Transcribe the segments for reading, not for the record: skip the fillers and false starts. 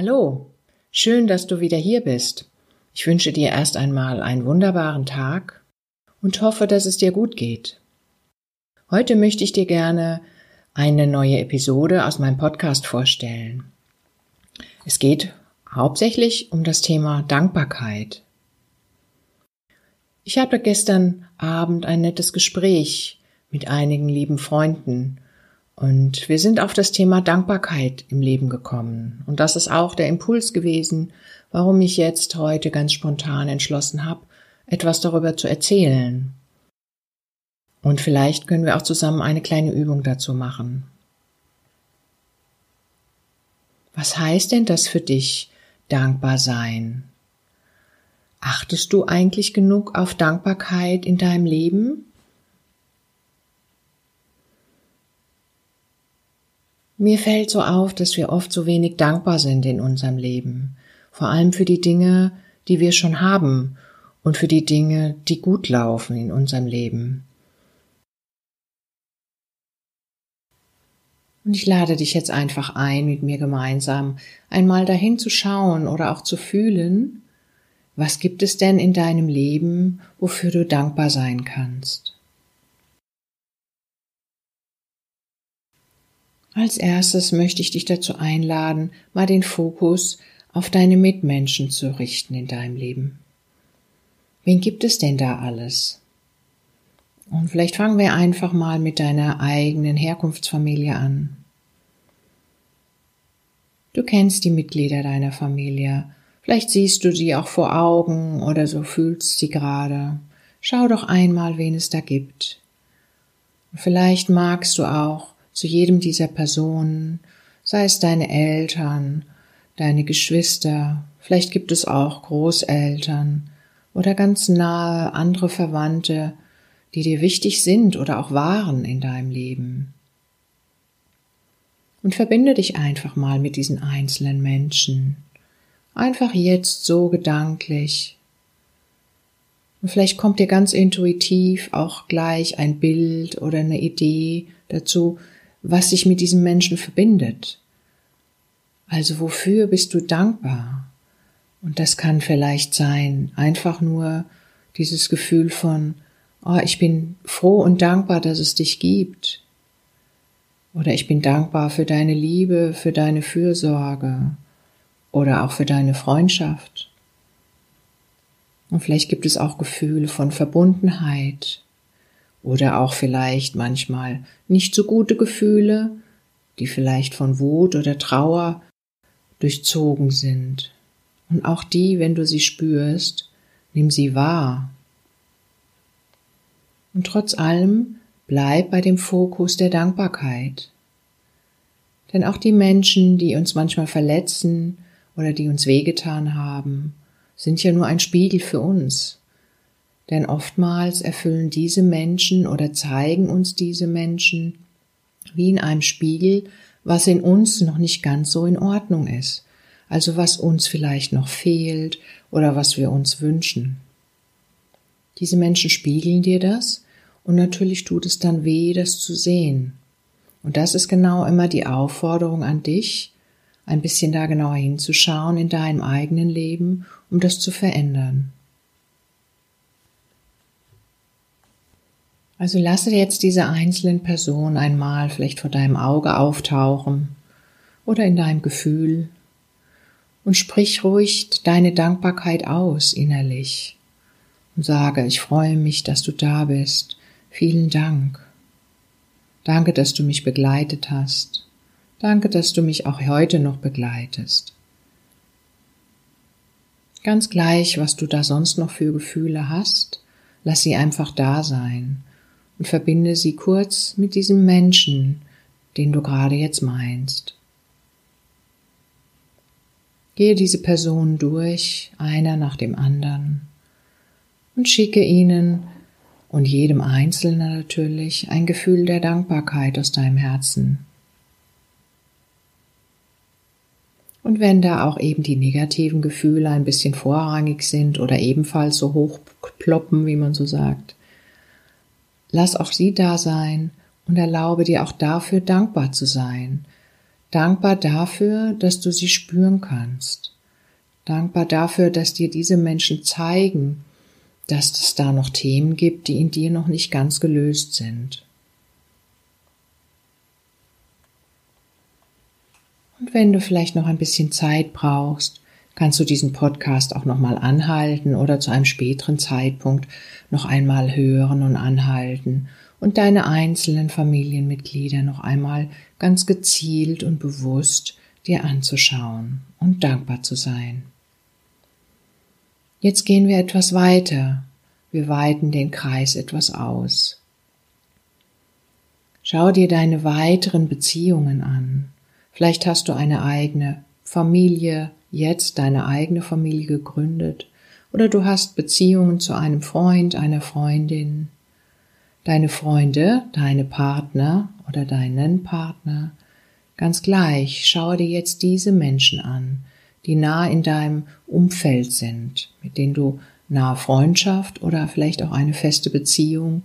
Hallo, schön, dass du wieder hier bist. Ich wünsche dir erst einmal einen wunderbaren Tag und hoffe, dass es dir gut geht. Heute möchte ich dir gerne eine neue Episode aus meinem Podcast vorstellen. Es geht hauptsächlich um das Thema Dankbarkeit. Ich hatte gestern Abend ein nettes Gespräch mit einigen lieben Freunden und wir sind auf das Thema Dankbarkeit im Leben gekommen. Und das ist auch der Impuls gewesen, warum ich jetzt heute ganz spontan entschlossen habe, etwas darüber zu erzählen. Und vielleicht können wir auch zusammen eine kleine Übung dazu machen. Was heißt denn das für dich, dankbar sein? Achtest du eigentlich genug auf Dankbarkeit in deinem Leben? Mir fällt so auf, dass wir oft so wenig dankbar sind in unserem Leben. Vor allem für die Dinge, die wir schon haben und für die Dinge, die gut laufen in unserem Leben. Und ich lade dich jetzt einfach ein, mit mir gemeinsam einmal dahin zu schauen oder auch zu fühlen, was gibt es denn in deinem Leben, wofür du dankbar sein kannst. Als erstes möchte ich dich dazu einladen, mal den Fokus auf deine Mitmenschen zu richten in deinem Leben. Wen gibt es denn da alles? Und vielleicht fangen wir einfach mal mit deiner eigenen Herkunftsfamilie an. Du kennst die Mitglieder deiner Familie, vielleicht siehst du sie auch vor Augen oder so fühlst sie gerade. Schau doch einmal, wen es da gibt. Und vielleicht magst du auch zu jedem dieser Personen, sei es deine Eltern, deine Geschwister, vielleicht gibt es auch Großeltern oder ganz nahe andere Verwandte, die dir wichtig sind oder auch waren in deinem Leben. Und verbinde dich einfach mal mit diesen einzelnen Menschen. Einfach jetzt so gedanklich. Und vielleicht kommt dir ganz intuitiv auch gleich ein Bild oder eine Idee dazu, was dich mit diesem Menschen verbindet. Also wofür bist du dankbar? Und das kann vielleicht sein, einfach nur dieses Gefühl von, oh, ich bin froh und dankbar, dass es dich gibt. Oder ich bin dankbar für deine Liebe, für deine Fürsorge. Oder auch für deine Freundschaft. Und vielleicht gibt es auch Gefühle von Verbundenheit oder auch vielleicht manchmal nicht so gute Gefühle, die vielleicht von Wut oder Trauer durchzogen sind. Und auch die, wenn du sie spürst, nimm sie wahr. Und trotz allem bleib bei dem Fokus der Dankbarkeit. Denn auch die Menschen, die uns manchmal verletzen, oder die uns wehgetan haben, sind ja nur ein Spiegel für uns. Denn oftmals erfüllen diese Menschen oder zeigen uns diese Menschen wie in einem Spiegel, was in uns noch nicht ganz so in Ordnung ist. Also was uns vielleicht noch fehlt oder was wir uns wünschen. Diese Menschen spiegeln dir das und natürlich tut es dann weh, das zu sehen. Und das ist genau immer die Aufforderung an dich, ein bisschen da genauer hinzuschauen in deinem eigenen Leben, um das zu verändern. Also lasse jetzt diese einzelnen Personen einmal vielleicht vor deinem Auge auftauchen oder in deinem Gefühl und sprich ruhig deine Dankbarkeit aus innerlich und sage, ich freue mich, dass du da bist. Vielen Dank. Danke, dass du mich begleitet hast. Danke, dass du mich auch heute noch begleitest. Ganz gleich, was du da sonst noch für Gefühle hast, lass sie einfach da sein und verbinde sie kurz mit diesem Menschen, den du gerade jetzt meinst. Gehe diese Personen durch, einer nach dem anderen, und schicke ihnen und jedem Einzelnen natürlich ein Gefühl der Dankbarkeit aus deinem Herzen. Und wenn da auch eben die negativen Gefühle ein bisschen vorrangig sind oder ebenfalls so hochploppen, wie man so sagt, lass auch sie da sein und erlaube dir auch dafür dankbar zu sein. Dankbar dafür, dass du sie spüren kannst. Dankbar dafür, dass dir diese Menschen zeigen, dass es da noch Themen gibt, die in dir noch nicht ganz gelöst sind. Und wenn du vielleicht noch ein bisschen Zeit brauchst, kannst du diesen Podcast auch nochmal anhalten oder zu einem späteren Zeitpunkt noch einmal hören und anhalten und deine einzelnen Familienmitglieder noch einmal ganz gezielt und bewusst dir anzuschauen und dankbar zu sein. Jetzt gehen wir etwas weiter. Wir weiten den Kreis etwas aus. Schau dir deine weiteren Beziehungen an. Vielleicht hast du eine eigene Familie, jetzt deine eigene Familie gegründet, oder du hast Beziehungen zu einem Freund, einer Freundin, deine Freunde, deine Partner oder deinen Partner. Ganz gleich, schau dir jetzt diese Menschen an, die nah in deinem Umfeld sind, mit denen du nahe Freundschaft oder vielleicht auch eine feste Beziehung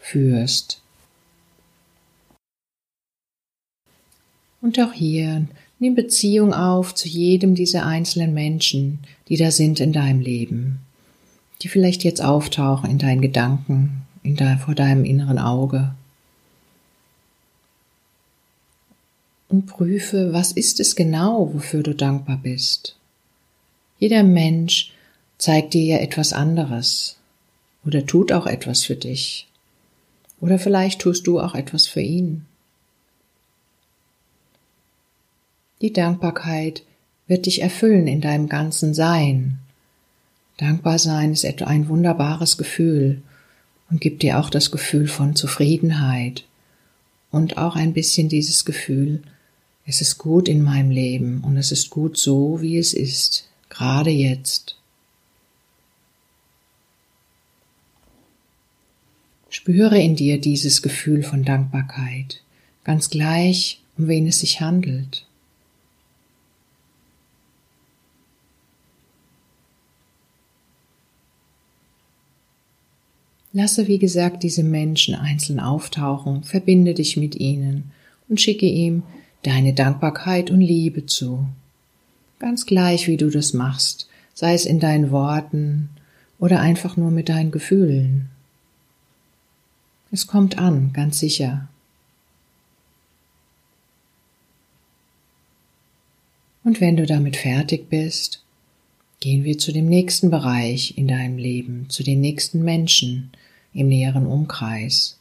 führst. Und auch hier, nimm Beziehung auf zu jedem dieser einzelnen Menschen, die da sind in deinem Leben, die vielleicht jetzt auftauchen in deinen Gedanken, vor deinem inneren Auge. Und prüfe, was ist es genau, wofür du dankbar bist. Jeder Mensch zeigt dir ja etwas anderes oder tut auch etwas für dich. Oder vielleicht tust du auch etwas für ihn. Die Dankbarkeit wird dich erfüllen in deinem ganzen Sein. Dankbar sein ist ein wunderbares Gefühl und gibt dir auch das Gefühl von Zufriedenheit und auch ein bisschen dieses Gefühl, es ist gut in meinem Leben und es ist gut so, wie es ist, gerade jetzt. Spüre in dir dieses Gefühl von Dankbarkeit, ganz gleich, um wen es sich handelt. Lasse, wie gesagt, diese Menschen einzeln auftauchen, verbinde dich mit ihnen und schicke ihm deine Dankbarkeit und Liebe zu. Ganz gleich, wie du das machst, sei es in deinen Worten oder einfach nur mit deinen Gefühlen. Es kommt an, ganz sicher. Und wenn du damit fertig bist, gehen wir zu dem nächsten Bereich in deinem Leben, zu den nächsten Menschen im näheren Umkreis.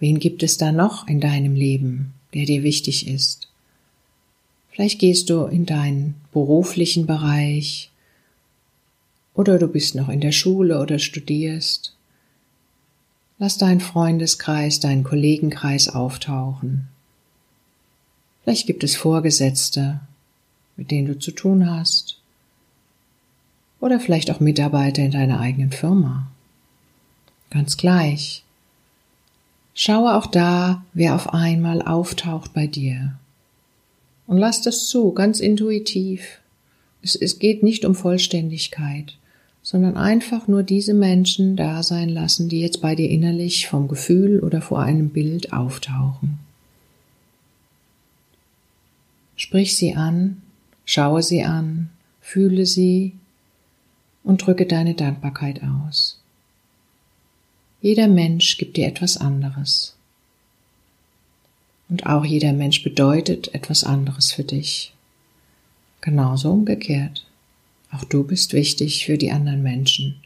Wen gibt es da noch in deinem Leben, der dir wichtig ist? Vielleicht gehst du in deinen beruflichen Bereich oder du bist noch in der Schule oder studierst. Lass deinen Freundeskreis, deinen Kollegenkreis auftauchen. Vielleicht gibt es Vorgesetzte, mit denen du zu tun hast, oder vielleicht auch Mitarbeiter in deiner eigenen Firma. Ganz gleich. Schaue auch da, wer auf einmal auftaucht bei dir. Und lass das zu, ganz intuitiv. Es geht nicht um Vollständigkeit, sondern einfach nur diese Menschen da sein lassen, die jetzt bei dir innerlich vom Gefühl oder vor einem Bild auftauchen. Sprich sie an, schaue sie an, fühle sie und drücke deine Dankbarkeit aus. Jeder Mensch gibt dir etwas anderes. Und auch jeder Mensch bedeutet etwas anderes für dich. Genauso umgekehrt. Auch du bist wichtig für die anderen Menschen.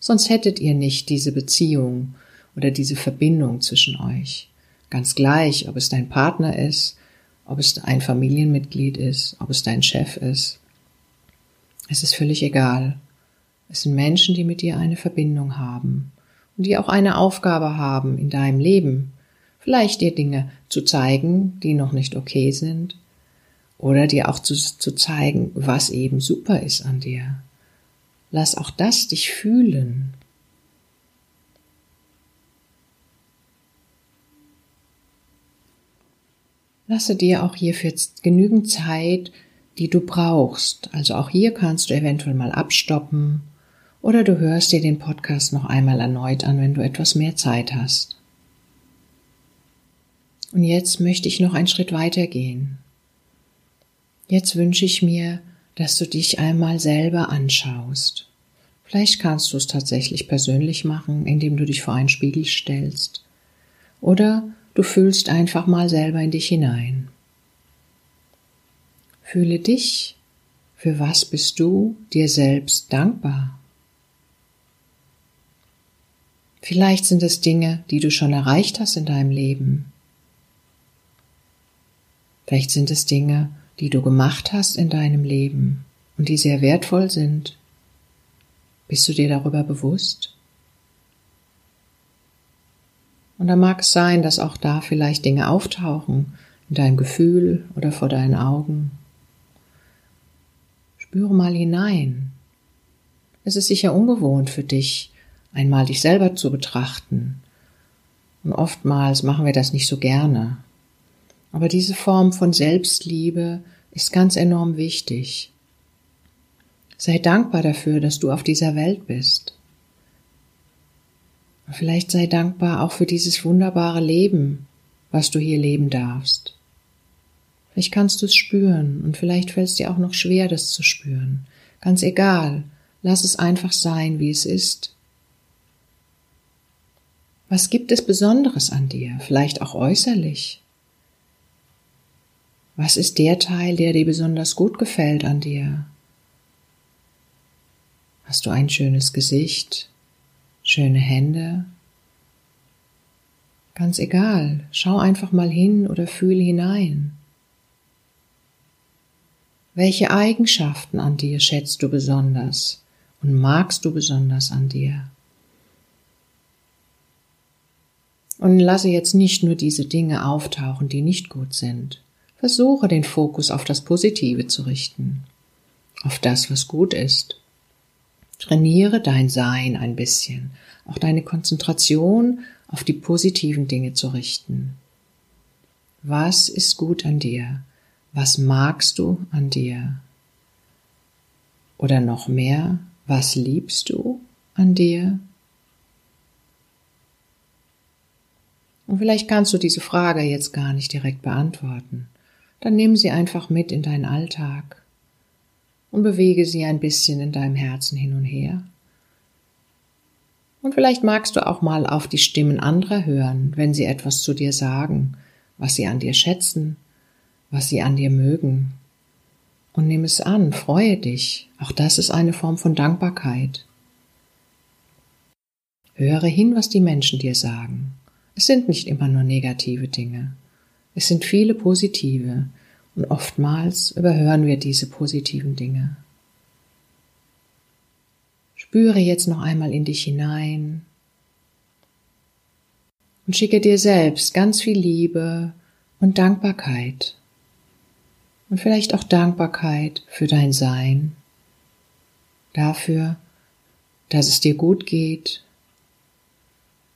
Sonst hättet ihr nicht diese Beziehung oder diese Verbindung zwischen euch. Ganz gleich, ob es dein Partner ist, ob es ein Familienmitglied ist, ob es dein Chef ist. Es ist völlig egal. Es sind Menschen, die mit dir eine Verbindung haben und die auch eine Aufgabe haben in deinem Leben. Vielleicht dir Dinge zu zeigen, die noch nicht okay sind, oder dir auch zu zeigen, was eben super ist an dir. Lass auch das dich fühlen. Lasse dir auch hierfür genügend Zeit, die du brauchst. Also auch hier kannst du eventuell mal abstoppen oder du hörst dir den Podcast noch einmal erneut an, wenn du etwas mehr Zeit hast. Und jetzt möchte ich noch einen Schritt weiter gehen. Jetzt wünsche ich mir, dass du dich einmal selber anschaust. Vielleicht kannst du es tatsächlich persönlich machen, indem du dich vor einen Spiegel stellst. Oder du fühlst einfach mal selber in dich hinein. Fühle dich, für was bist du dir selbst dankbar? Vielleicht sind es Dinge, die du schon erreicht hast in deinem Leben. Vielleicht sind es Dinge, die du gemacht hast in deinem Leben und die sehr wertvoll sind. Bist du dir darüber bewusst? Und da mag es sein, dass auch da vielleicht Dinge auftauchen, in deinem Gefühl oder vor deinen Augen. Spüre mal hinein. Es ist sicher ungewohnt für dich, einmal dich selber zu betrachten. Und oftmals machen wir das nicht so gerne. Aber diese Form von Selbstliebe ist ganz enorm wichtig. Sei dankbar dafür, dass du auf dieser Welt bist. Und vielleicht sei dankbar auch für dieses wunderbare Leben, was du hier leben darfst. Vielleicht kannst du es spüren und vielleicht fällt es dir auch noch schwer, das zu spüren. Ganz egal, lass es einfach sein, wie es ist. Was gibt es Besonderes an dir, vielleicht auch äußerlich? Was ist der Teil, der dir besonders gut gefällt an dir? Hast du ein schönes Gesicht, schöne Hände? Ganz egal, schau einfach mal hin oder fühl hinein. Welche Eigenschaften an dir schätzt du besonders und magst du besonders an dir? Und lasse jetzt nicht nur diese Dinge auftauchen, die nicht gut sind. Versuche den Fokus auf das Positive zu richten, auf das, was gut ist. Trainiere dein Sein ein bisschen, auch deine Konzentration auf die positiven Dinge zu richten. Was ist gut an dir? Was magst du an dir? Oder noch mehr, was liebst du an dir? Und vielleicht kannst du diese Frage jetzt gar nicht direkt beantworten. Dann nimm sie einfach mit in deinen Alltag und bewege sie ein bisschen in deinem Herzen hin und her. Und vielleicht magst du auch mal auf die Stimmen anderer hören, wenn sie etwas zu dir sagen, was sie an dir schätzen, was sie an dir mögen. Und nimm es an, freue dich. Auch das ist eine Form von Dankbarkeit. Höre hin, was die Menschen dir sagen. Es sind nicht immer nur negative Dinge. Es sind viele positive und oftmals überhören wir diese positiven Dinge. Spüre jetzt noch einmal in dich hinein und schicke dir selbst ganz viel Liebe und Dankbarkeit. Und vielleicht auch Dankbarkeit für dein Sein, dafür, dass es dir gut geht,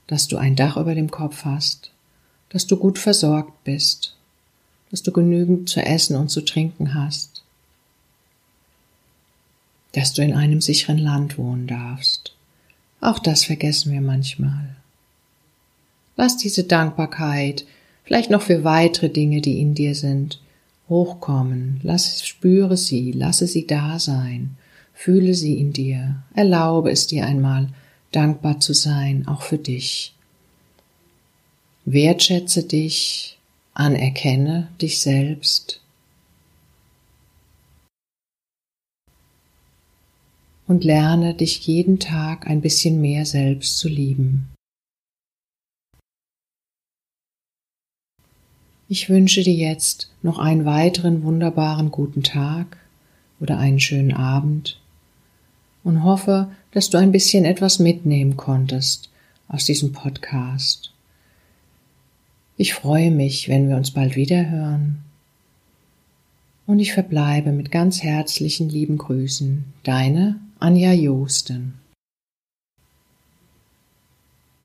dass du ein Dach über dem Kopf hast, dass du gut versorgt bist, dass du genügend zu essen und zu trinken hast, dass du in einem sicheren Land wohnen darfst. Auch das vergessen wir manchmal. Lass diese Dankbarkeit, vielleicht noch für weitere Dinge, die in dir sind, hochkommen. Spüre sie, lasse sie da sein, fühle sie in dir, erlaube es dir einmal, dankbar zu sein, auch für dich. Wertschätze dich, anerkenne dich selbst und lerne dich jeden Tag ein bisschen mehr selbst zu lieben. Ich wünsche dir jetzt noch einen weiteren wunderbaren guten Tag oder einen schönen Abend und hoffe, dass du ein bisschen etwas mitnehmen konntest aus diesem Podcast. Ich freue mich, wenn wir uns bald wieder hören. Und ich verbleibe mit ganz herzlichen lieben Grüßen, deine Anja Josten.